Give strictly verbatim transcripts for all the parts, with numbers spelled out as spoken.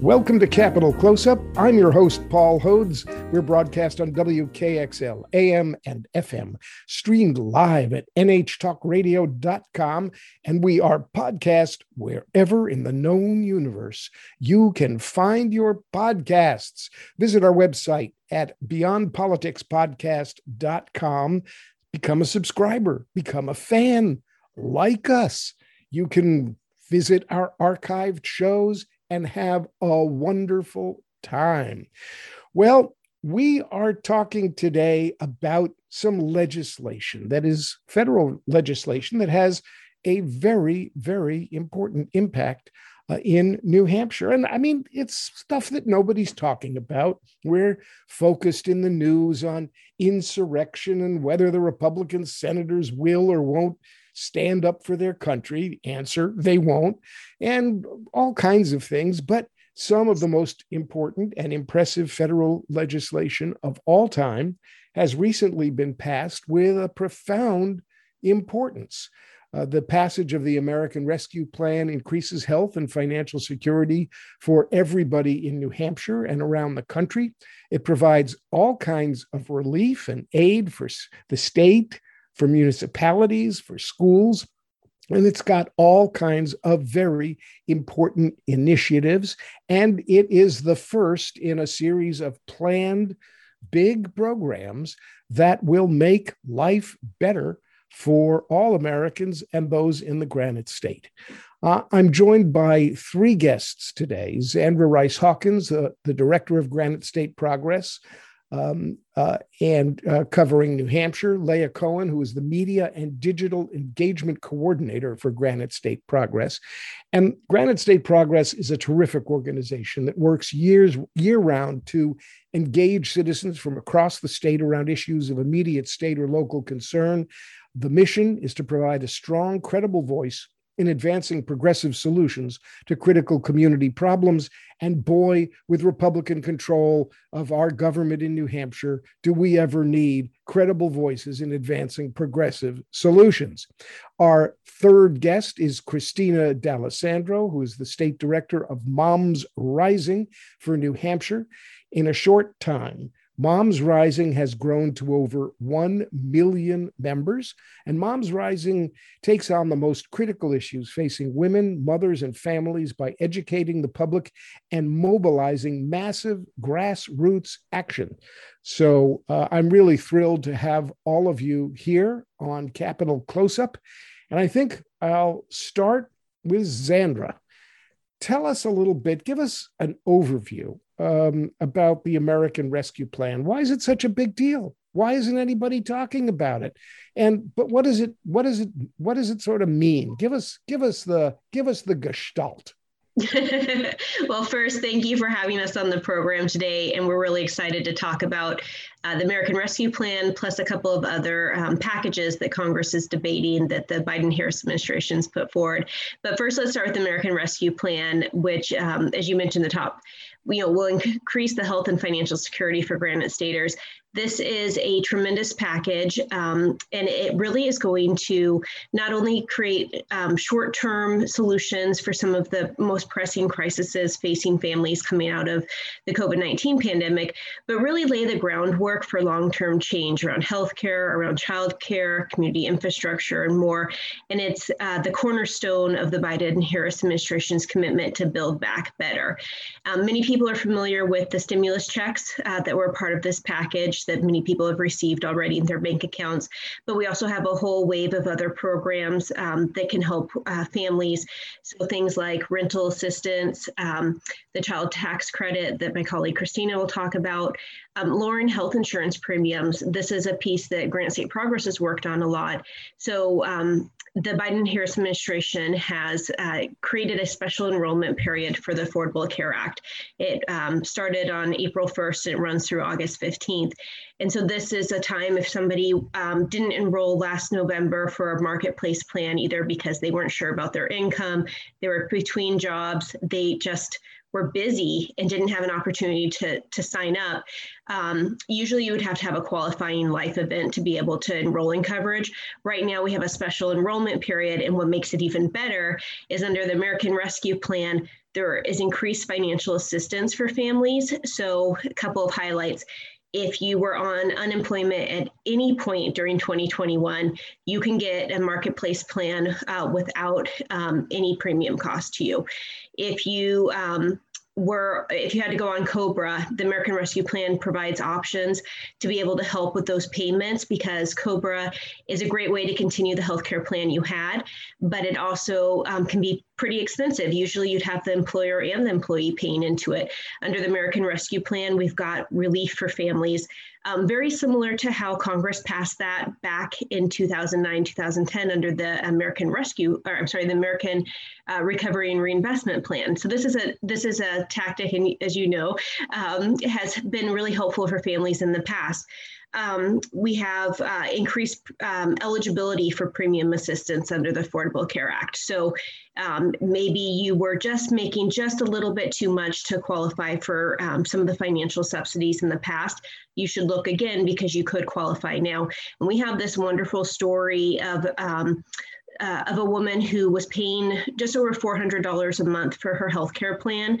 Welcome to Capital Close-Up. I'm your host, Paul Hodes. We're broadcast on W K X L, A M and F M, streamed live at N H talk radio dot com, and we are podcast wherever in the known universe you can find your podcasts. Visit our website at beyond politics podcast dot com. Become a subscriber. Become a fan. Like us. You can visit our archived shows and have a wonderful time. Well, we are talking today about some legislation that is federal legislation that has a very, very important impact uh, in New Hampshire. And I mean, it's stuff that nobody's talking about. We're focused in the news on insurrection and whether the Republican senators will or won't stand up for their country. Answer, they won't, and all kinds of things. But some of the most important and impressive federal legislation of all time has recently been passed with a profound importance. Uh, the passage of the American Rescue Plan increases health and financial security for everybody in New Hampshire and around the country. It provides all kinds of relief and aid for the state, for municipalities, for schools, and it's got all kinds of very important initiatives. And it is the first in a series of planned big programs that will make life better for all Americans and those in the Granite State. Uh, I'm joined by three guests today. Zandra Rice-Hawkins, uh, the director of Granite State Progress, Um, uh, and uh, covering New Hampshire. Leah Cohen, who is the Media and Digital Engagement Coordinator for Granite State Progress. And Granite State Progress is a terrific organization that works years, year-round to engage citizens from across the state around issues of immediate state or local concern. The mission is to provide a strong, credible voice in advancing progressive solutions to critical community problems. And boy, with Republican control of our government in New Hampshire, do we ever need credible voices in advancing progressive solutions. Our third guest is Christina D'Alessandro, who is the state director of Moms Rising for New Hampshire. In a short time, Moms Rising has grown to over one million members, and Moms Rising takes on the most critical issues facing women, mothers, and families by educating the public and mobilizing massive grassroots action. So uh, I'm really thrilled to have all of you here on Capital Close-Up, and I think I'll start with Zandra. Tell us a little bit, give us an overview Um, about the American Rescue Plan. Why is it such a big deal? Why isn't anybody talking about it? And but what is it? What is it? What does it sort of mean? Give us, give us the, give us the gestalt. Well, first, thank you for having us on the program today, and we're really excited to talk about uh, the American Rescue Plan, plus a couple of other um, packages that Congress is debating that the Biden-Harris administration's put forward. But first, let's start with the American Rescue Plan, which, um, as you mentioned, the top, you know, will increase the health and financial security for Granite Staters. This is a tremendous package, um, and it really is going to not only create um, short-term solutions for some of the most pressing crises facing families coming out of the COVID nineteen pandemic, but really lay the groundwork for long-term change around healthcare, around childcare, community infrastructure, and more. And it's uh, the cornerstone of the Biden-Harris administration's commitment to build back better. Um, many people are familiar with the stimulus checks uh, that were part of this package that many people have received already in their bank accounts. But we also have a whole wave of other programs um, that can help uh, families. So things like rental assistance, um, the child tax credit that my colleague Christina will talk about, um, lowering health insurance premiums. This is a piece that Granite State Progress has worked on a lot. So um, the Biden-Harris administration has uh, created a special enrollment period for the Affordable Care Act. It um, started on April first and it runs through August fifteenth. And so this is a time if somebody um, didn't enroll last November for a marketplace plan, either because they weren't sure about their income, they were between jobs, they just were busy and didn't have an opportunity to, to sign up, um, usually you would have to have a qualifying life event to be able to enroll in coverage. Right now we have a special enrollment period, and what makes it even better is under the American Rescue Plan, there is increased financial assistance for families. So a couple of highlights. If you were on unemployment at any point during twenty twenty-one, you can get a marketplace plan uh, without um, any premium cost to you. If you um, were, if you had to go on COBRA, the American Rescue Plan provides options to be able to help with those payments, because COBRA is a great way to continue the healthcare plan you had, but it also um, can be pretty expensive. Usually you'd have the employer and the employee paying into it. Under the American Rescue Plan, we've got relief for families, um, very similar to how Congress passed that back in two thousand nine, two thousand ten under the American Rescue, or I'm sorry, the American uh, Recovery and Reinvestment Plan. So this is a this is a tactic, and as you know, um, has been really helpful for families in the past. Um, we have uh, increased um, eligibility for premium assistance under the Affordable Care Act. So um, maybe you were just making just a little bit too much to qualify for um, some of the financial subsidies in the past. You should look again, because you could qualify now. And we have this wonderful story of um, uh, of a woman who was paying just over four hundred dollars a month for her health care plan.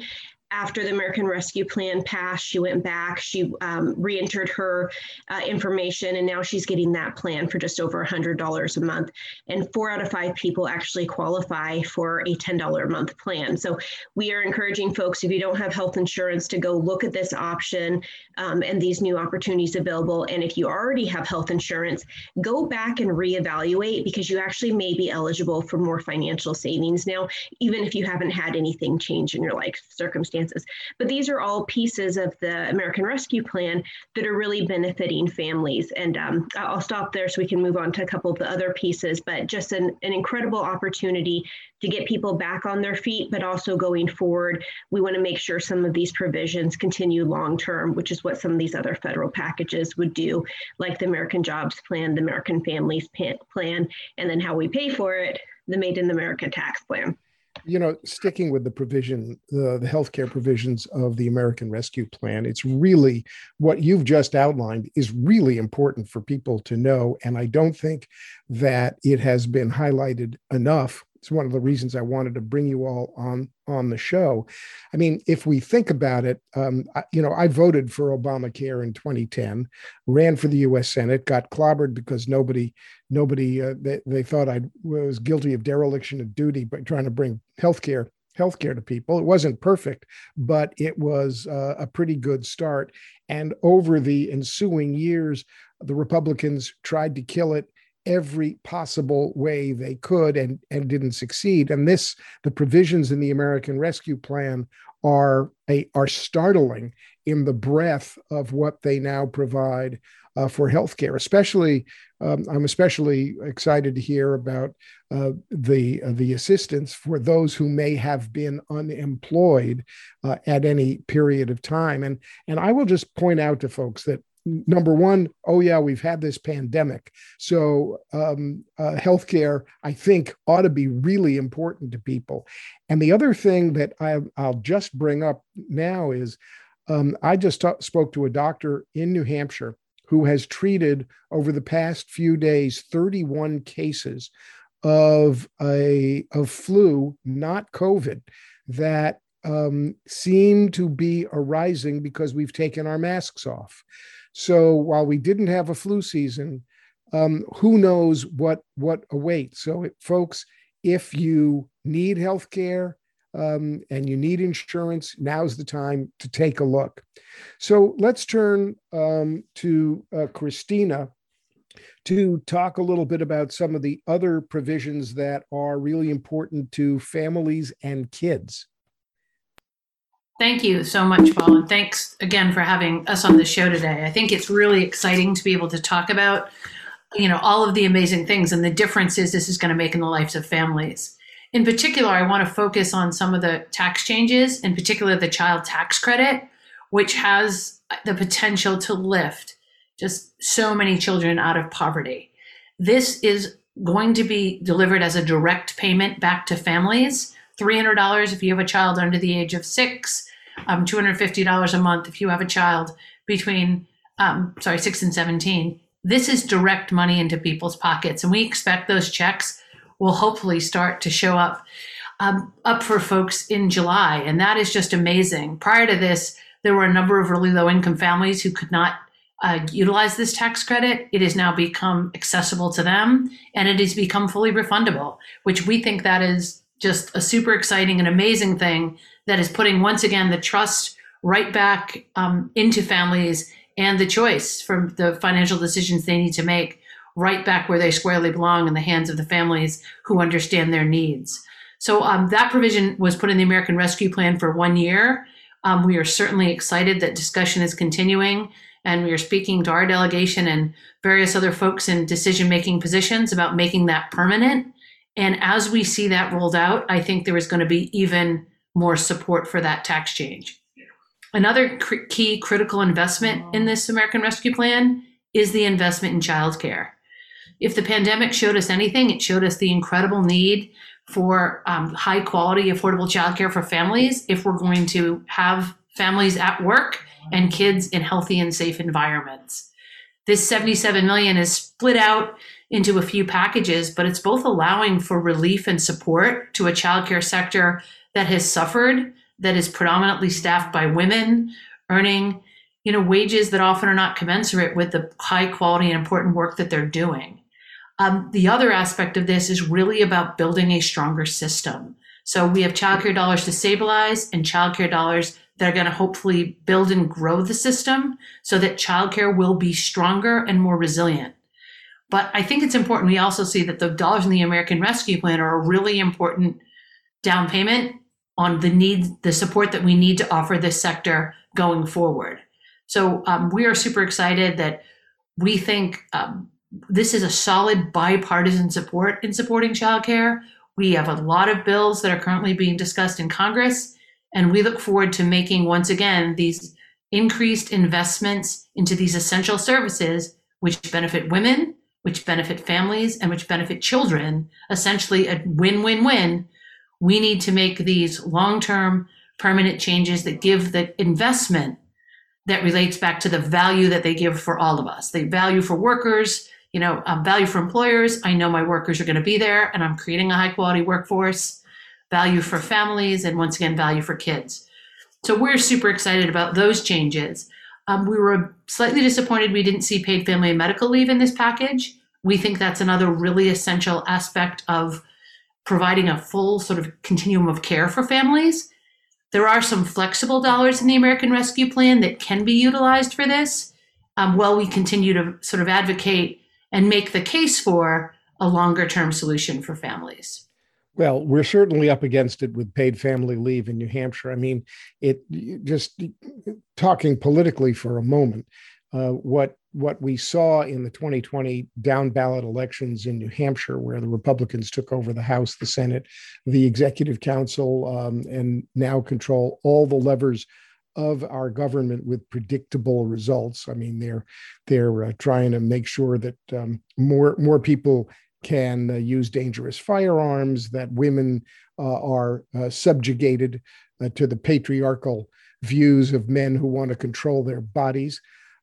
After the American Rescue Plan passed, she went back, she um, re-entered her uh, information, and now she's getting that plan for just over one hundred dollars a month. And four out of five people actually qualify for a ten dollars a month plan. So we are encouraging folks, if you don't have health insurance, to go look at this option um, and these new opportunities available. And if you already have health insurance, go back and reevaluate, because you actually may be eligible for more financial savings now, even if you haven't had anything change in your life circumstances. But these are all pieces of the American Rescue Plan that are really benefiting families. And um, I'll stop there so we can move on to a couple of the other pieces, but just an, an incredible opportunity to get people back on their feet, but also going forward, we want to make sure some of these provisions continue long-term, which is what some of these other federal packages would do, like the American Jobs Plan, the American Families Plan, and then how we pay for it, the Made in America Tax Plan. You know, sticking with the provision, uh, the healthcare provisions of the American Rescue Plan, it's really what you've just outlined is really important for people to know. And I don't think that it has been highlighted enough. It's one of the reasons I wanted to bring you all on, on the show. I mean, if we think about it, um, I, you know, I voted for Obamacare in twenty ten, ran for the U S Senate, got clobbered because nobody, nobody, uh, they, they thought I was guilty of dereliction of duty by trying to bring healthcare, healthcare to people. It wasn't perfect, but it was uh, a pretty good start. And over the ensuing years, the Republicans tried to kill it every possible way they could and, and didn't succeed. And this, the provisions in the American Rescue Plan are a, are startling in the breadth of what they now provide uh, for healthcare. Especially, um, I'm especially excited to hear about uh, the uh, the assistance for those who may have been unemployed uh, at any period of time. And and I will just point out to folks that, number one, oh yeah, we've had this pandemic. So um, uh, healthcare, I think, ought to be really important to people. And the other thing that I, I'll just bring up now is um, I just t- spoke to a doctor in New Hampshire who has treated over the past few days thirty-one cases of a of flu, not COVID, that um, seem to be arising because we've taken our masks off. So while we didn't have a flu season, um, who knows what, what awaits. So it, folks, if you need healthcare um, and you need insurance, now's the time to take a look. So let's turn um, to uh, Christina to talk a little bit about some of the other provisions that are really important to families and kids. Thank you so much, Paul, and thanks again for having us on the show today. I think it's really exciting to be able to talk about, you know, all of the amazing things and the differences this is going to make in the lives of families. In particular, I want to focus on some of the tax changes, in particular the child tax credit, which has the potential to lift just so many children out of poverty. This is going to be delivered as a direct payment back to families three hundred dollars if you have a child under the age of six, um, two hundred fifty dollars a month if you have a child between, um, sorry, six and seventeen. This is direct money into people's pockets, and we expect those checks will hopefully start to show up, um, up for folks in July. And that is just amazing. Prior to this, there were a number of really low income families who could not uh, utilize this tax credit. It has now become accessible to them, and it has become fully refundable, which we think that is just a super exciting and amazing thing that is putting, once again, the trust right back um, into families and the choice from the financial decisions they need to make right back where they squarely belong, in the hands of the families who understand their needs. So um, that provision was put in the American Rescue Plan for one year. Um, we are certainly excited that discussion is continuing, and we are speaking to our delegation and various other folks in decision-making positions about making that permanent. And as we see that rolled out, I think there is going to be even more support for that tax change. Another cr- key critical investment in this American Rescue Plan is the investment in childcare. If the pandemic showed us anything, it showed us the incredible need for um, high quality, affordable childcare for families if we're going to have families at work and kids in healthy and safe environments. This seventy-seven million dollars is split out into a few packages, but it's both allowing for relief and support to a childcare sector that has suffered, that is predominantly staffed by women, earning, you know, wages that often are not commensurate with the high quality and important work that they're doing. Um, the other aspect of this is really about building a stronger system. So we have childcare dollars to stabilize and childcare dollars that are going to hopefully build and grow the system so that childcare will be stronger and more resilient. But I think it's important we also see that the dollars in the American Rescue Plan are a really important down payment on the need, the support that we need to offer this sector going forward. So um, we are super excited that we think um, this is a solid bipartisan support in supporting childcare. We have a lot of bills that are currently being discussed in Congress, and we look forward to making, once again, these increased investments into these essential services, which benefit women, which benefit families, and which benefit children, essentially a win-win-win. We need to make these long-term permanent changes that give the investment that relates back to the value that they give for all of us. The value for workers, you know, um, value for employers. I know my workers are going to be there, and I'm creating a high-quality workforce. Value for families, and once again, value for kids. So we're super excited about those changes. Um, we were slightly disappointed we didn't see paid family and medical leave in this package. We think that's another really essential aspect of providing a full sort of continuum of care for families. There are some flexible dollars in the American Rescue Plan that can be utilized for this, um, while we continue to sort of advocate and make the case for a longer term solution for families. Well, we're certainly up against it with paid family leave in New Hampshire. I mean, it just talking politically for a moment, uh, what What we saw in the twenty twenty down-ballot elections in New Hampshire, where the Republicans took over the House, the Senate, the Executive Council, um, and now control all the levers of our government with predictable results. I mean, they're they're uh, trying to make sure that um, more more people can uh, use dangerous firearms, that women uh, are uh, subjugated uh, to the patriarchal views of men who want to control their bodies.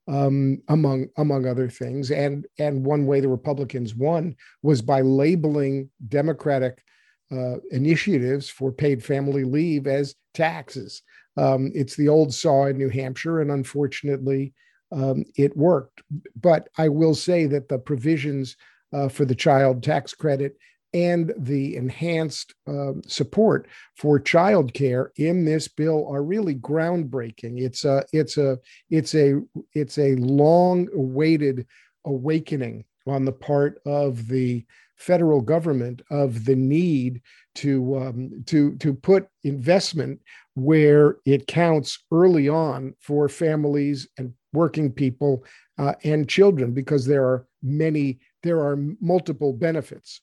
Um, among among other things. And, and one way the Republicans won was by labeling Democratic uh, initiatives for paid family leave as taxes. Um, it's the old saw in New Hampshire, and unfortunately, um, it worked. But I will say that the provisions uh, for the child tax credit and the enhanced uh, support for childcare in this bill are really groundbreaking. It's a it's a it's a it's a long-awaited awakening on the part of the federal government of the need to um, to to put investment where it counts early on for families and working people uh, and children, because there are many there are multiple benefits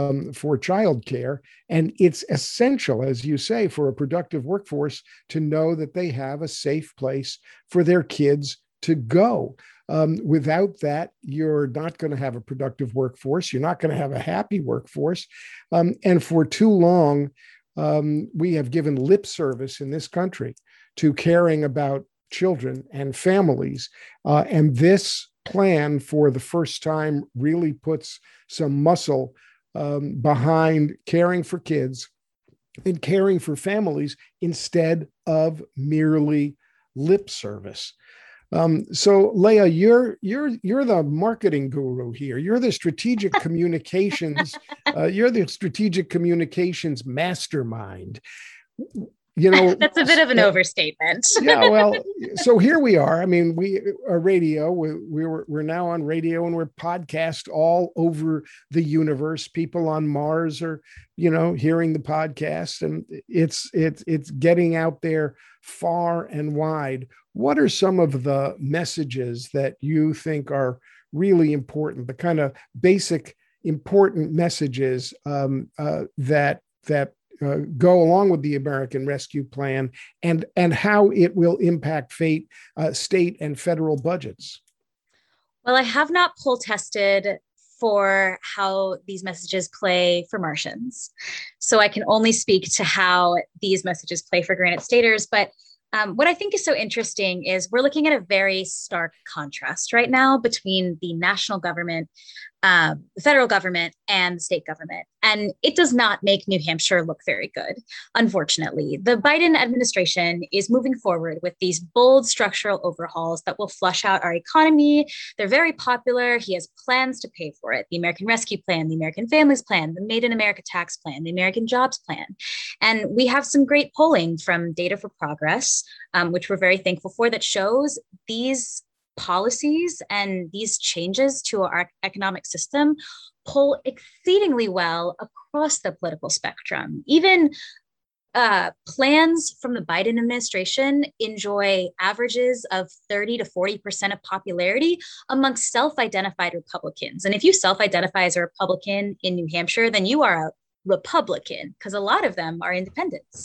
Um, for childcare. And it's essential, as you say, for a productive workforce to know that they have a safe place for their kids to go. Um, without that, you're not going to have a productive workforce. You're not going to have a happy workforce. Um, and for too long, um, we have given lip service in this country to caring about children and families. Uh, and this plan, for the first time, really puts some muscle um, behind caring for kids and caring for families instead of merely lip service. Um, so, Leah, you're you're you're the marketing guru here. You're the strategic communications. Uh, you're the strategic communications mastermind. You know, that's a bit of an uh, overstatement. Yeah, well, so here we are. I mean, we are radio. We, we were we're now on radio, and we're podcast all over the universe. People on Mars are, you know, hearing the podcast, and it's it's it's getting out there far and wide. What are some of the messages that you think are really important? The kind of basic important messages um, uh, that that. Uh, go along with the American Rescue Plan and and how it will impact fate, uh, state and federal budgets? Well, I have not poll tested for how these messages play for Martians, so I can only speak to how these messages play for Granite Staters. But um, what I think is so interesting is we're looking at a very stark contrast right now between the national government, Uh, the federal government, and the state government. And it does not make New Hampshire look very good, unfortunately. The Biden administration is moving forward with these bold structural overhauls that will flush out our economy. They're very popular. He has plans to pay for it: the American Rescue Plan, the American Families Plan, the Made in America Tax Plan, the American Jobs Plan. And we have some great polling from Data for Progress, um, which we're very thankful for, that shows these policies and these changes to our economic system poll exceedingly well across the political spectrum. Even uh, plans from the Biden administration enjoy averages of thirty to forty percent of popularity amongst self-identified Republicans. And if you self-identify as a Republican in New Hampshire, then you are a Republican, because a lot of them are independents.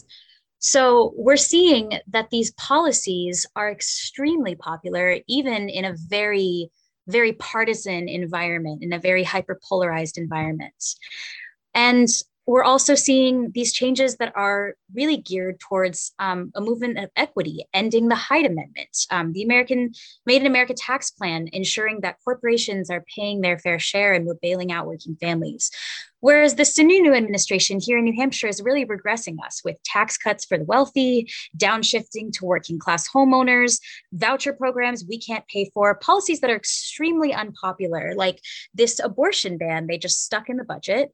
So we're seeing that these policies are extremely popular, even in a very, very partisan environment, in a very hyper-polarized environment. And we're also seeing these changes that are really geared towards um, a movement of equity, ending the Hyde Amendment, um, the American Made in America Tax Plan, ensuring that corporations are paying their fair share and we're bailing out working families. Whereas the Sununu administration here in New Hampshire is really regressing us with tax cuts for the wealthy, downshifting to working class homeowners, voucher programs we can't pay for, policies that are extremely unpopular, like this abortion ban they just stuck in the budget.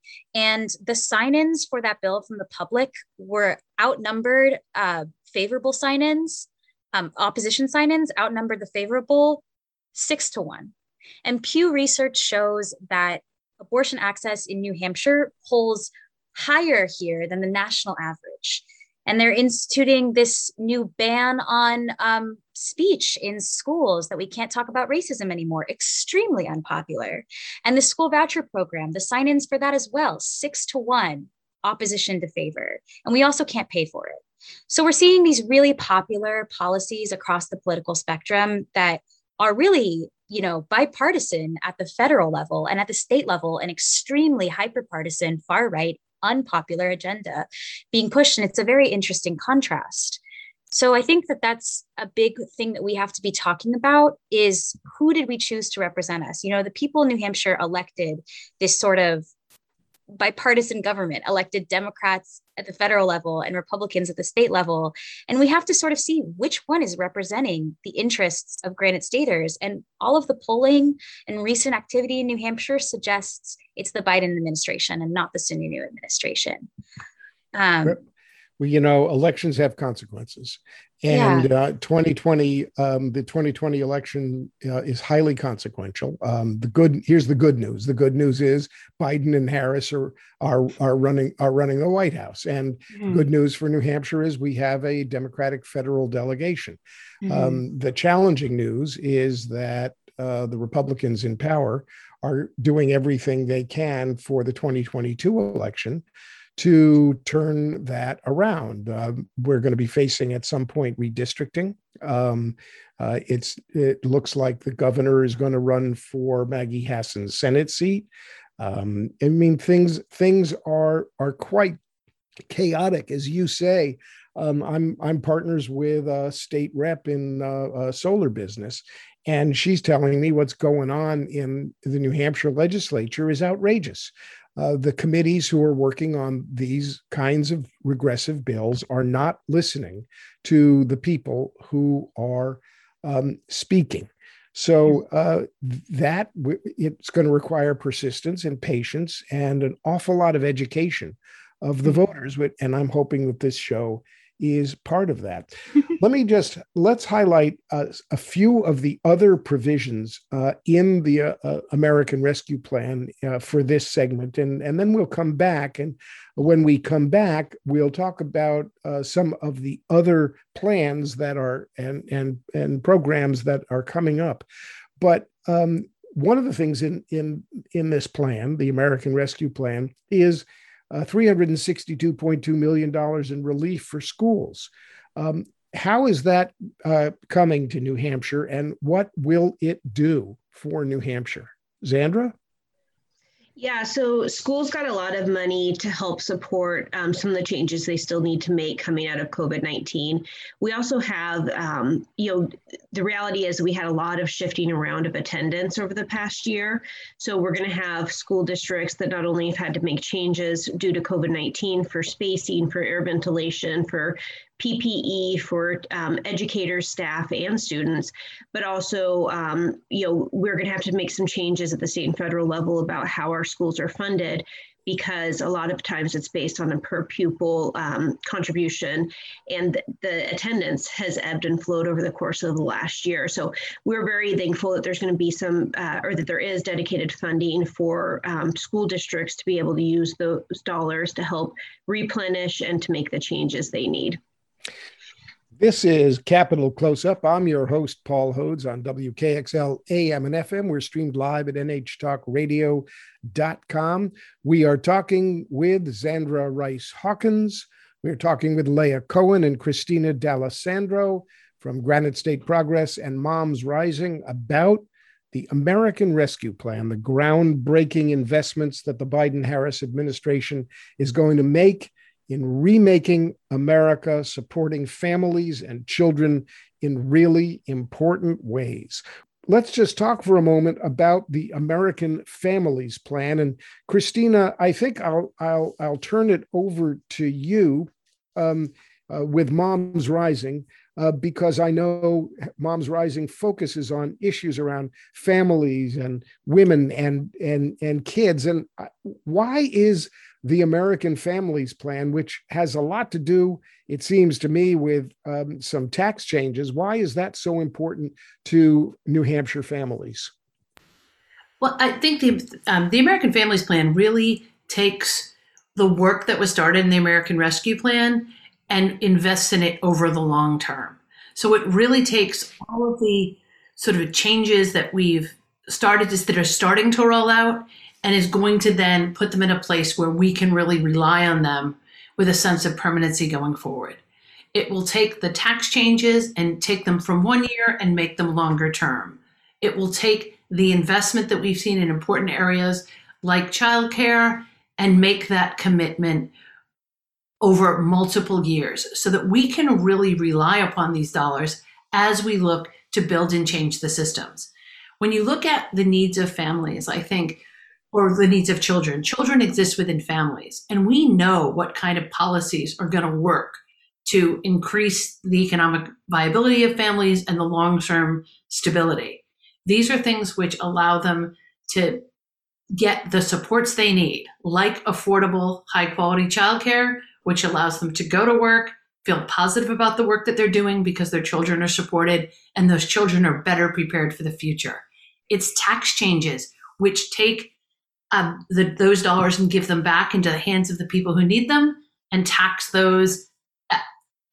And the sign-ins for that bill from the public were outnumbered uh, favorable sign-ins, um, opposition sign-ins outnumbered the favorable six to one. And Pew Research shows that abortion access in New Hampshire polls higher here than the national average. And they're instituting this new ban on um, speech in schools, that we can't talk about racism anymore, extremely unpopular. And the school voucher program, the sign-ins for that as well, six to one opposition to favor. And we also can't pay for it. So we're seeing these really popular policies across the political spectrum that are really, you know, bipartisan at the federal level, and at the state level, an extremely hyperpartisan, far right, unpopular agenda being pushed. And it's a very interesting contrast. So I think that that's a big thing that we have to be talking about, is who did we choose to represent us? You know, the people in New Hampshire elected this sort of bipartisan government, elected Democrats at the federal level and Republicans at the state level. And we have to sort of see which one is representing the interests of Granite Staters. And all of the polling and recent activity in New Hampshire suggests it's the Biden administration and not the Sununu administration. Um, well, you know, elections have consequences. And yeah. uh, twenty twenty, um, the twenty twenty election uh, is highly consequential. Um, the good here's the good news. The good news is Biden and Harris are are are running are running the White House. And mm-hmm. good news for New Hampshire is we have a Democratic federal delegation. Mm-hmm. Um, the challenging news is that uh, the Republicans in power are doing everything they can for the twenty twenty-two election to turn that around. Uh, we're going to be facing at some point redistricting. Um, uh, it's it looks like the governor is going to run for Maggie Hassan's Senate seat. Um, I mean, things things are are quite chaotic, as you say. Um, I'm I'm partners with a state rep in uh, a solar business, and she's telling me what's going on in the New Hampshire legislature is outrageous. Uh, the committees who are working on these kinds of regressive bills are not listening to the people who are um, speaking. So uh, that it's going to require persistence and patience and an awful lot of education of the voters. And I'm hoping that this show is part of that. Let me just, let's highlight uh, a few of the other provisions uh, in the uh, uh, American Rescue Plan uh, for this segment. And, and then we'll come back. And when we come back, we'll talk about uh, some of the other plans that are, and, and, and programs that are coming up. But um, one of the things in, in, in this plan, the American Rescue Plan, is Uh, three hundred sixty-two point two million dollars in relief for schools. Um, how is that uh, coming to New Hampshire, and what will it do for New Hampshire? Zandra? Yeah, so schools got a lot of money to help support um, some of the changes they still need to make coming out of COVID nineteen. We also have, um, you know, the reality is we had a lot of shifting around of attendance over the past year. So we're going to have school districts that not only have had to make changes due to COVID nineteen for spacing, for air ventilation, for P P E for um, educators, staff, and students, but also, um, you know, we're going to have to make some changes at the state and federal level about how our schools are funded, because a lot of times it's based on a per pupil um, contribution, and th- the attendance has ebbed and flowed over the course of the last year. So we're very thankful that there's going to be some, uh, or that there is dedicated funding for um, school districts to be able to use those dollars to help replenish and to make the changes they need. This is Capitol Close Up. I'm your host, Paul Hodes, on W K X L A M and F M. We're streamed live at n h talk radio dot com. We are talking with Zandra Rice-Hawkins. We're talking with Leah Cohen and Christina D'Alessandro from Granite State Progress and Moms Rising about the American Rescue Plan, the groundbreaking investments that the Biden-Harris administration is going to make in remaking America, supporting families and children in really important ways. Let's just talk for a moment about the American Families Plan. And Christina, I think I'll I'll I'll turn it over to you um, uh, with Moms Rising, uh, because I know Moms Rising focuses on issues around families and women and and and kids. And why is the American Families Plan, which has a lot to do, it seems to me, with um, some tax changes. Why is that so important to New Hampshire families? Well, I think the um, the American Families Plan really takes the work that was started in the American Rescue Plan and invests in it over the long term. So it really takes all of the sort of changes that we've started, that are starting to roll out, and is going to then put them in a place where we can really rely on them with a sense of permanency going forward. It will take the tax changes and take them from one year and make them longer term. It will take the investment that we've seen in important areas like childcare and make that commitment over multiple years so that we can really rely upon these dollars as we look to build and change the systems. When you look at the needs of families, I think, or the needs of children. Children exist within families, and we know what kind of policies are going to work to increase the economic viability of families and the long-term stability. These are things which allow them to get the supports they need, like affordable, high-quality childcare, which allows them to go to work, feel positive about the work that they're doing because their children are supported, and those children are better prepared for the future. It's tax changes, which take Um, the, those dollars and give them back into the hands of the people who need them and tax those at,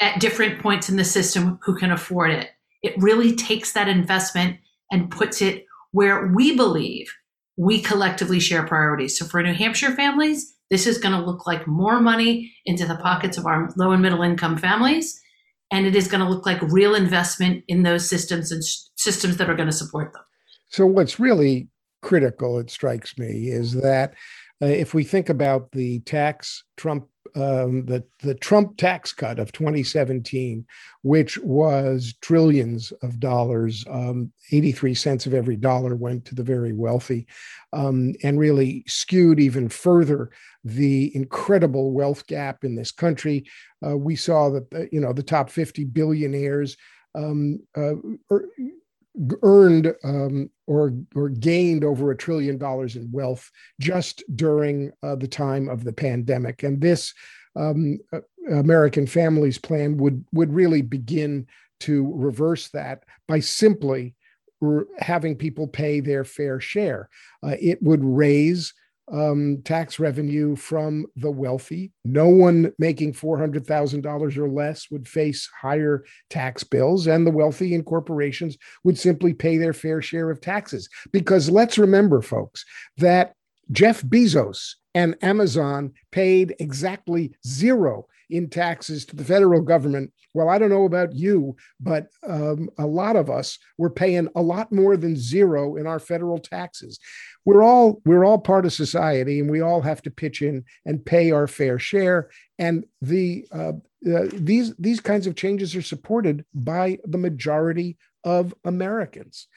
at different points in the system who can afford it. It really takes that investment and puts it where we believe we collectively share priorities. So for New Hampshire families, this is going to look like more money into the pockets of our low and middle income families. And it is going to look like real investment in those systems and sh- systems that are going to support them. So what's really critical, it strikes me, is that uh, if we think about the tax Trump, um, the, the Trump tax cut of twenty seventeen, which was trillions of dollars, um, eighty-three cents of every dollar went to the very wealthy, um, and really skewed even further the incredible wealth gap in this country. Uh, we saw that, the, you know, the top fifty billionaires um, uh, er, earned um, or or gained over a trillion dollars in wealth just during uh, the time of the pandemic. And this um, American Families Plan would, would really begin to reverse that by simply re- having people pay their fair share. Uh, it would raise um, tax revenue from the wealthy. No one making four hundred thousand dollars or less would face higher tax bills, and the wealthy and corporations would simply pay their fair share of taxes. Because let's remember, folks, that Jeff Bezos and Amazon paid exactly zero in taxes to the federal government. Well, I don't know about you, but um, a lot of us were paying a lot more than zero in our federal taxes. We're all we're all part of society, and we all have to pitch in and pay our fair share. And the uh, uh, these these kinds of changes are supported by the majority of Americans.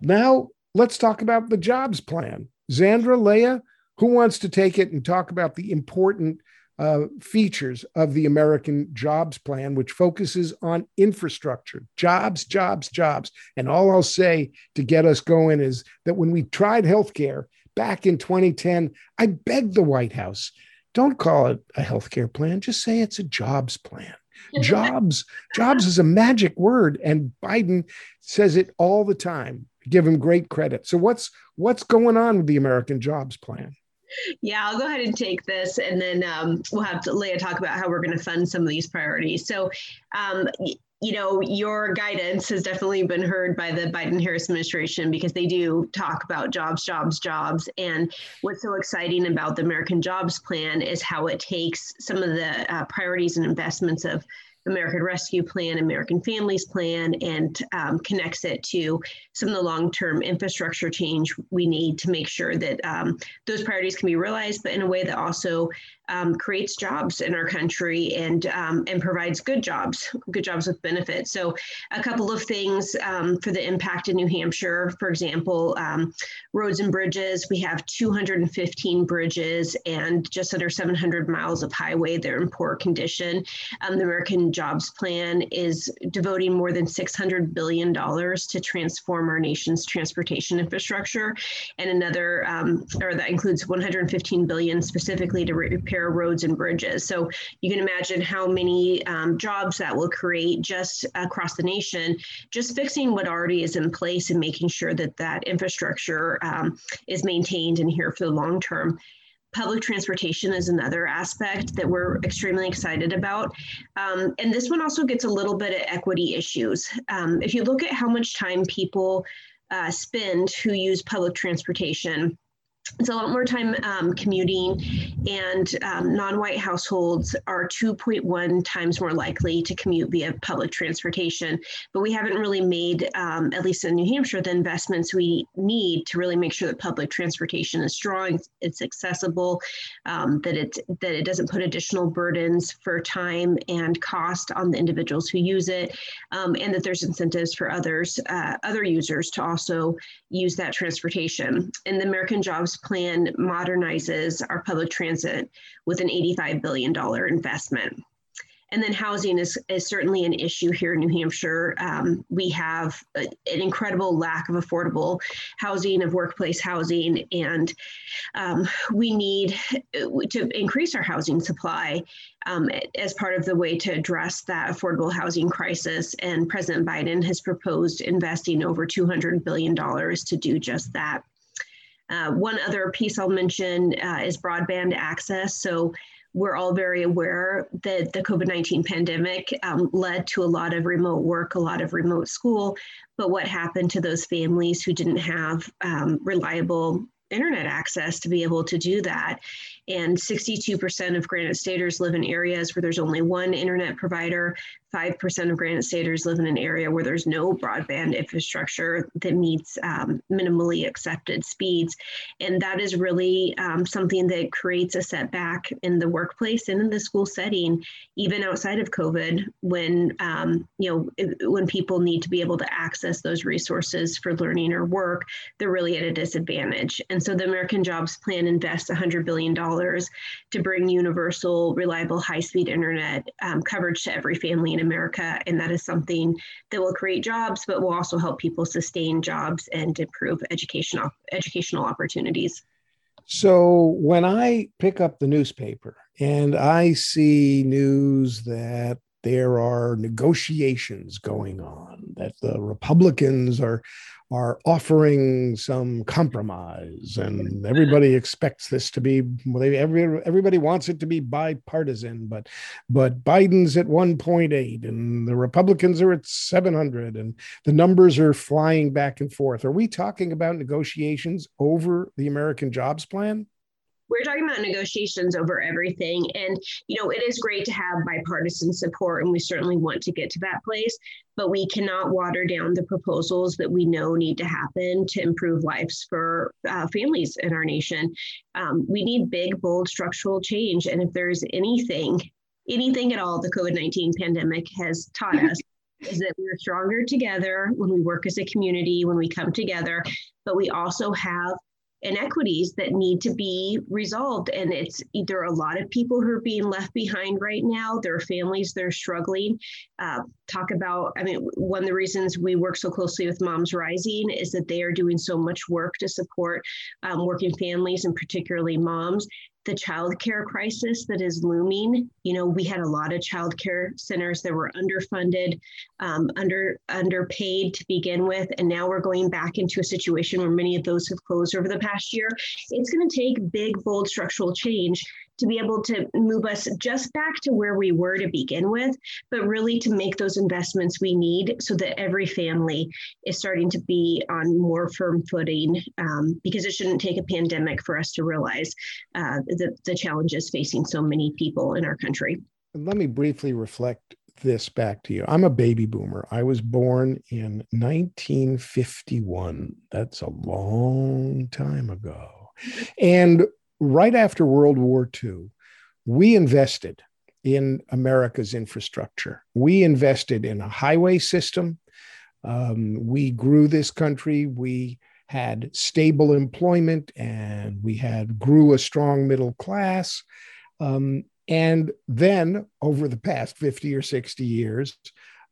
Now, let's talk about the jobs plan. Zandra, Leah, who wants to take it and talk about the important Uh, features of the American Jobs Plan, which focuses on infrastructure, jobs, jobs, jobs. And all I'll say to get us going is that when we tried healthcare back in twenty ten, I begged the White House, don't call it a healthcare plan, just say it's a jobs plan. Jobs, jobs is a magic word. And Biden says it all the time. Give him great credit. So what's what's going on with the American Jobs Plan? Yeah, I'll go ahead and take this, and then um, we'll have to, Leah, talk about how we're going to fund some of these priorities. So, um, y- you know, your guidance has definitely been heard by the Biden-Harris administration, because they do talk about jobs, jobs, jobs. And what's so exciting about the American Jobs Plan is how it takes some of the uh, priorities and investments of American Rescue Plan, American Families Plan, and um, connects it to some of the long-term infrastructure change we need to make sure that um, those priorities can be realized, but in a way that also um, creates jobs in our country and um, and provides good jobs, good jobs with benefits. So a couple of things um, for the impact in New Hampshire, for example, um, roads and bridges. We have two hundred fifteen bridges and just under seven hundred miles of highway. They're in poor condition. Um, the American Jobs Plan is devoting more than six hundred billion dollars to transform our nation's transportation infrastructure, and another, um, or that includes one hundred fifteen billion dollars specifically to repair roads and bridges. So you can imagine how many um, jobs that will create just across the nation, just fixing what already is in place and making sure that that infrastructure um, is maintained and here for the long term. Public transportation is another aspect that we're extremely excited about. Um, and this one also gets a little bit of equity issues. Um, if you look at how much time people uh, spend who use public transportation, it's a lot more time um, commuting, and um, non-white households are two point one times more likely to commute via public transportation. But we haven't really made, um, at least in New Hampshire, the investments we need to really make sure that public transportation is strong, it's accessible, um, that it's that it doesn't put additional burdens for time and cost on the individuals who use it, um, and that there's incentives for others, uh, other users to also use that transportation. And the American Jobs Plan modernizes our public transit with an eighty-five billion dollars investment. And then housing is, is certainly an issue here in New Hampshire. Um, we have a, an incredible lack of affordable housing, of workplace housing, and um, we need to increase our housing supply um, as part of the way to address that affordable housing crisis. And President Biden has proposed investing over two hundred billion dollars to do just that. Uh, one other piece I'll mention uh, is broadband access. So we're all very aware that the COVID nineteen pandemic um, led to a lot of remote work, a lot of remote school. But what happened to those families who didn't have um, reliable internet access to be able to do that. And sixty-two percent of Granite Staters live in areas where there's only one internet provider. five percent of Granite Staters live in an area where there's no broadband infrastructure that meets um, minimally accepted speeds. And that is really um, something that creates a setback in the workplace and in the school setting, even outside of COVID, when, um, you know, it, when people need to be able to access those resources for learning or work, they're really at a disadvantage. And so the American Jobs Plan invests one hundred billion dollars to bring universal, reliable, high-speed internet um, coverage to every family in America. And that is something that will create jobs, but will also help people sustain jobs and improve education, educational opportunities. So when I pick up the newspaper and I see news that there are negotiations going on, that the Republicans are are offering some compromise, and everybody expects this to be, every everybody wants it to be bipartisan, but but Biden's at one point eight and the Republicans are at seven hundred and the numbers are flying back and forth. Are we talking about negotiations over the American Jobs Plan? We're talking about negotiations over everything. And, you know, it is great to have bipartisan support, and we certainly want to get to that place, but we cannot water down the proposals that we know need to happen to improve lives for uh, families in our nation. Um, we need big, bold structural change. And if there's anything, anything at all the COVID nineteen pandemic has taught us, is that we're stronger together when we work as a community, when we come together, but we also have inequities that need to be resolved. And it's either a lot of people who are being left behind right now, there are families that are struggling. Uh, talk about, I mean, one of the reasons we work so closely with Moms Rising is that they are doing so much work to support um, working families and particularly moms. The childcare crisis that is looming, you know, we had a lot of childcare centers that were underfunded, um, under underpaid to begin with, and now we're going back into a situation where many of those have closed over the past year. It's going to take big, bold structural change to be able to move us just back to where we were to begin with, but really to make those investments we need so that every family is starting to be on more firm footing, um, because it shouldn't take a pandemic for us to realize uh, the, the challenges facing so many people in our country. Let me briefly reflect this back to you. I'm a baby boomer. I was born in nineteen fifty-one. That's a long time ago. And right after World War Two, we invested in America's infrastructure. We invested in a highway system. Um, we grew this country. We had stable employment, and we had grew a strong middle class. Um, and then over the past fifty or sixty years,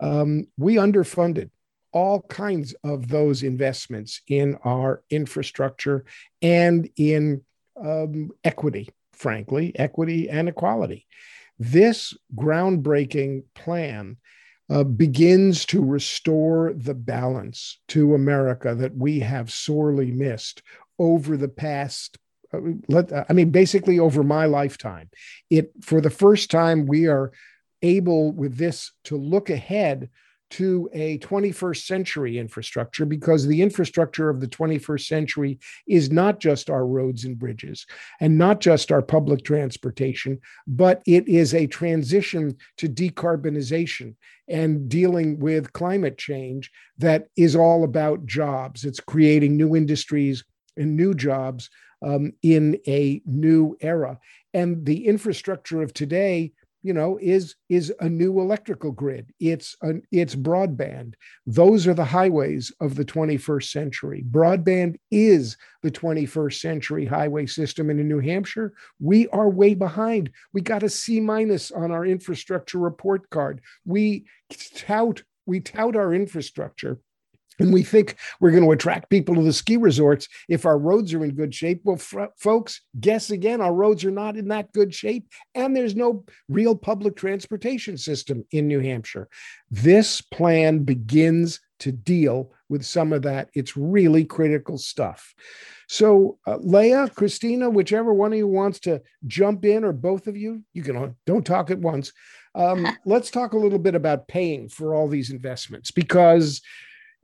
um, we underfunded all kinds of those investments in our infrastructure and in Um, equity, frankly, equity and equality. This groundbreaking plan uh, begins to restore the balance to America that we have sorely missed over the past, uh, let, uh, I mean, basically over my lifetime. It, for the first time, we are able with this to look ahead to a twenty-first century infrastructure, because the infrastructure of the twenty-first century is not just our roads and bridges and not just our public transportation, but it is a transition to decarbonization and dealing with climate change that is all about jobs. It's creating new industries and new jobs um, in a new era. And the infrastructure of today, you know, is is a new electrical grid. It's an, it's broadband. Those are the highways of the twenty-first century. Broadband is the twenty-first century highway system. And in New Hampshire, we are way behind. We got a C minus on our infrastructure report card. We tout we tout our infrastructure, and we think we're going to attract people to the ski resorts if our roads are in good shape. Well, fr- folks, guess again, our roads are not in that good shape, and there's no real public transportation system in New Hampshire. This plan begins to deal with some of that. It's really critical stuff. So, uh, Leah, Christina, whichever one of you wants to jump in, or both of you, you can, don't talk at once. Um, let's talk a little bit about paying for all these investments, because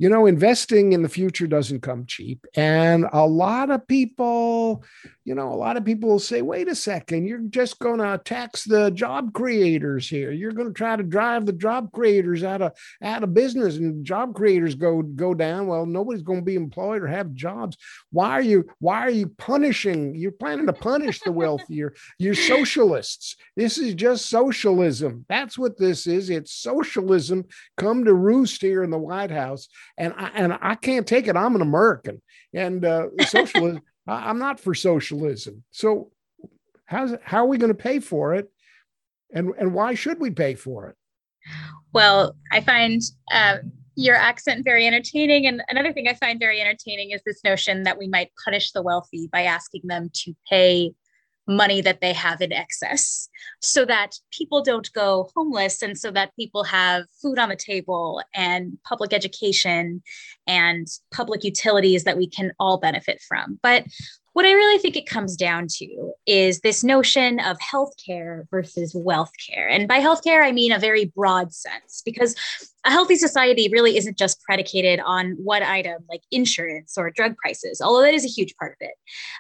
you know, investing in the future doesn't come cheap. And a lot of people, you know, a lot of people will say, wait a second, you're just going to tax the job creators here. You're going to try to drive the job creators out of out of business, and job creators go go down. Well, nobody's going to be employed or have jobs. Why are you why are you punishing? You're planning to punish the wealthier. You're socialists. This is just socialism. That's what this is. It's socialism come to roost here in the White House. And I, and I can't take it. I'm an American, and uh, socialism. I'm not for socialism. So how's how are we going to pay for it, and and why should we pay for it? Well, I find um, your accent very entertaining, and another thing I find very entertaining is this notion that we might punish the wealthy by asking them to pay money that they have in excess, so that people don't go homeless, and so that people have food on the table and public education and public utilities that we can all benefit from. But what I really think it comes down to is this notion of healthcare versus wealth care. And by healthcare, I mean a very broad sense, because a healthy society really isn't just predicated on one item like insurance or drug prices, although that is a huge part of it.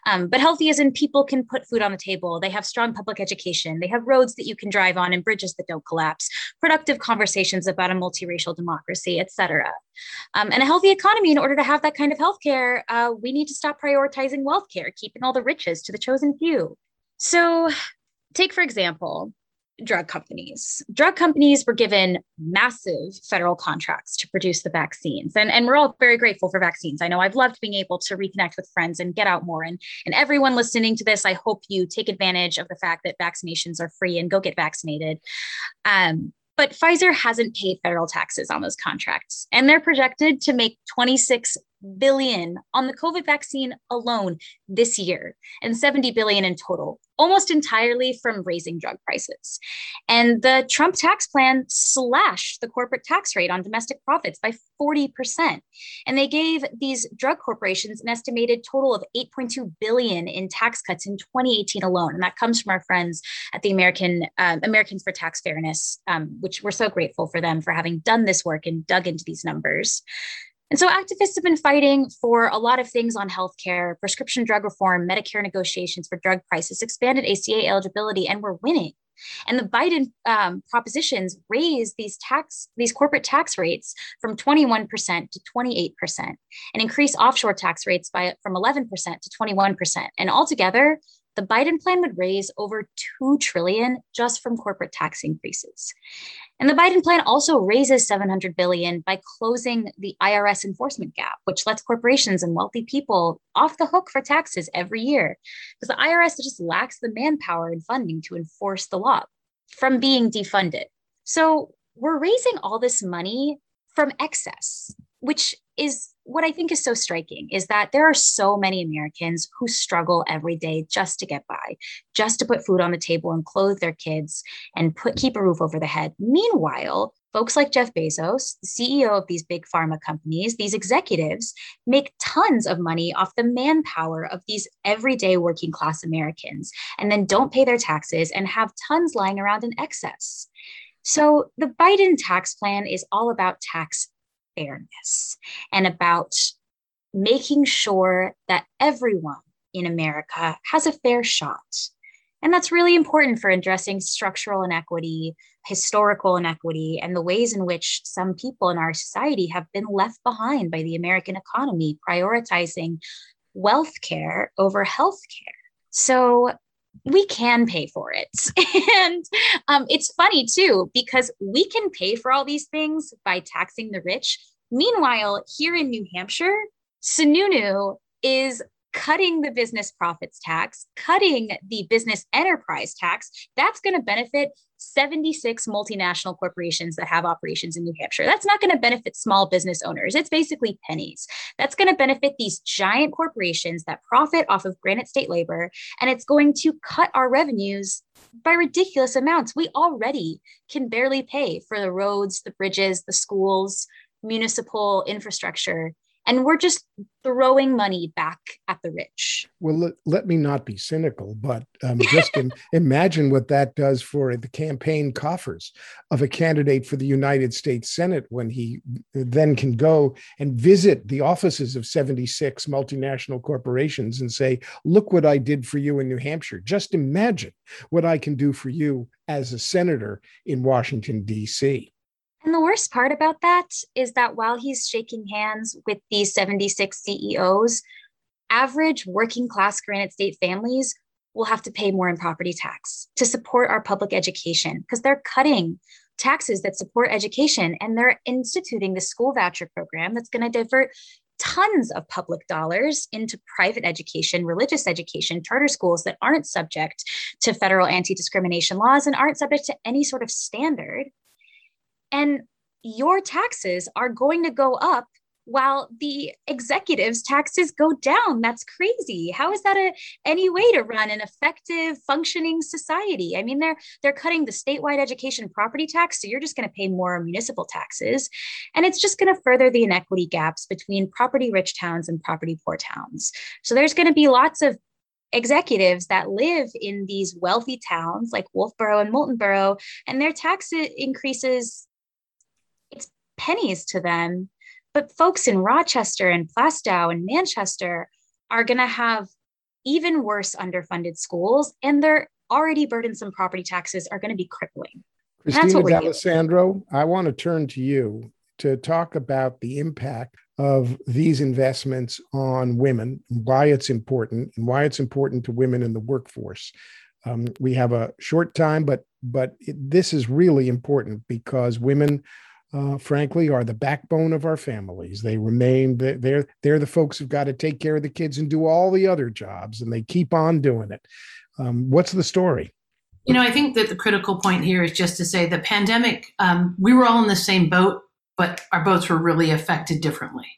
Um, but healthy as in people can put food on the table, they have strong public education, they have roads that you can drive on and bridges that don't collapse, productive conversations about a multiracial democracy, et cetera. Um, and a healthy economy, in order to have that kind of healthcare, uh, we need to stop prioritizing wealth care, keeping all the riches to the chosen few. So take, for example, drug companies. Drug companies were given massive federal contracts to produce the vaccines. And, and we're all very grateful for vaccines. I know I've loved being able to reconnect with friends and get out more. And, and everyone listening to this, I hope you take advantage of the fact that vaccinations are free and go get vaccinated. Um, but Pfizer hasn't paid federal taxes on those contracts. And they're projected to make twenty-six billion dollars on the COVID vaccine alone this year, and seventy billion dollars in total, almost entirely from raising drug prices. And the Trump tax plan slashed the corporate tax rate on domestic profits by forty percent. And they gave these drug corporations an estimated total of eight point two billion dollars in tax cuts in twenty eighteen alone. And that comes from our friends at the American um, Americans for Tax Fairness, um, which we're so grateful for them for having done this work and dug into these numbers. And so activists have been fighting for a lot of things on healthcare, prescription drug reform, Medicare negotiations for drug prices, expanded A C A eligibility, and we're winning. And the Biden um, propositions raise these tax, these corporate tax rates from twenty-one percent to twenty-eight percent, and increase offshore tax rates by from eleven percent to twenty-one percent. And altogether, the Biden plan would raise over two trillion dollars just from corporate tax increases. And the Biden plan also raises seven hundred billion dollars by closing the I R S enforcement gap, which lets corporations and wealthy people off the hook for taxes every year, because the I R S just lacks the manpower and funding to enforce the law from being defunded. So we're raising all this money from excess, which is what I think is so striking, is that there are so many Americans who struggle every day just to get by, just to put food on the table and clothe their kids and put keep a roof over their head. Meanwhile, folks like Jeff Bezos, the C E O of these big pharma companies, these executives make tons of money off the manpower of these everyday working class Americans, and then don't pay their taxes and have tons lying around in excess. So the Biden tax plan is all about tax fairness and about making sure that everyone in America has a fair shot. And that's really important for addressing structural inequity, historical inequity, and the ways in which some people in our society have been left behind by the American economy, prioritizing wealth care over health care. So we can pay for it. And um, it's funny too, because we can pay for all these things by taxing the rich. Meanwhile, here in New Hampshire, Sununu is cutting the business profits tax, cutting the business enterprise tax. That's going to benefit seventy-six multinational corporations that have operations in New Hampshire. That's not going to benefit small business owners. It's basically pennies. That's going to benefit these giant corporations that profit off of Granite State labor, and it's going to cut our revenues by ridiculous amounts. We already can barely pay for the roads, the bridges, the schools, municipal infrastructure, And we're just throwing money back at the rich. Well, let, let me not be cynical, but um, just in, imagine what that does for the campaign coffers of a candidate for the United States Senate when he then can go and visit the offices of seventy-six multinational corporations and say, look what I did for you in New Hampshire. Just imagine what I can do for you as a senator in Washington, D C And the worst part about that is that while he's shaking hands with these seventy-six C E Os, average working class Granite State families will have to pay more in property tax to support our public education because they're cutting taxes that support education and they're instituting the school voucher program that's going to divert tons of public dollars into private education, religious education, charter schools that aren't subject to federal anti-discrimination laws and aren't subject to any sort of standard. And your taxes are going to go up while the executives' taxes go down. That's crazy. How is that a, any way to run an effective, functioning society? I mean, they're they're cutting the statewide education property tax, so you're just going to pay more municipal taxes. And it's just going to further the inequity gaps between property-rich towns and property-poor towns. So there's going to be lots of executives that live in these wealthy towns like Wolfboro and Moultonboro, and their tax increases, it's pennies to them, but folks in Rochester and Plastow and Manchester are going to have even worse underfunded schools, and their already burdensome property taxes are going to be crippling. Christina D'Alessandro, I want to turn to you to talk about the impact of these investments on women, why it's important, and why it's important to women in the workforce. Um, we have a short time, but but it, this is really important because women, Uh, frankly, are the backbone of our families. They remain, they're, they're the folks who've got to take care of the kids and do all the other jobs, and they keep on doing it. Um, what's the story? You know, I think that the critical point here is just to say the pandemic, um, we were all in the same boat, but our boats were really affected differently.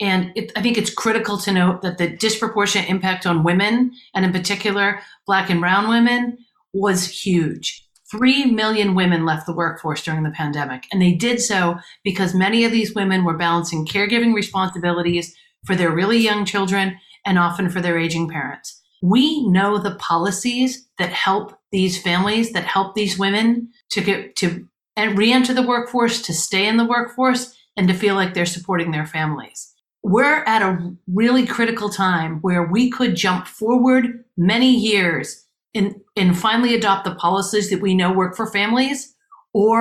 And it, I think it's critical to note that the disproportionate impact on women, and in particular, Black and brown women, was huge. Three million women left the workforce during the pandemic, and they did so because many of these women were balancing caregiving responsibilities for their really young children and often for their aging parents. We know the policies that help these families, that help these women to get to re-enter the workforce, to stay in the workforce, and to feel like they're supporting their families. We're at a really critical time where we could jump forward many years and, and finally adopt the policies that we know work for families, or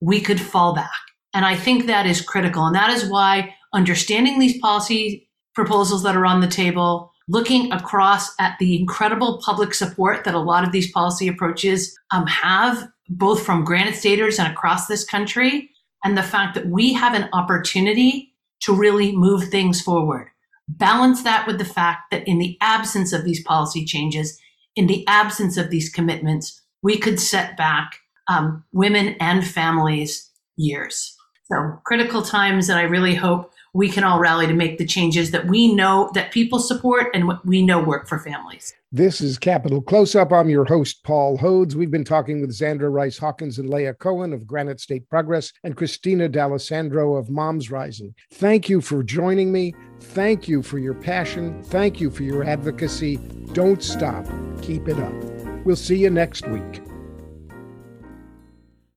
we could fall back. And I think that is critical. And that is why understanding these policy proposals that are on the table, looking across at the incredible public support that a lot of these policy approaches um, have, both from Granite Staters and across this country, and the fact that we have an opportunity to really move things forward. Balance that with the fact that in the absence of these policy changes, in the absence of these commitments, we could set back um, women and families years. So critical times that I really hope we can all rally to make the changes that we know that people support and what we know work for families. This is Capital Close Up. I'm your host, Paul Hodes. We've been talking with Zandra Rice-Hawkins and Leah Cohen of Granite State Progress and Christina D'Alessandro of Moms Rising. Thank you for joining me. Thank you for your passion. Thank you for your advocacy. Don't stop. Keep it up. We'll see you next week.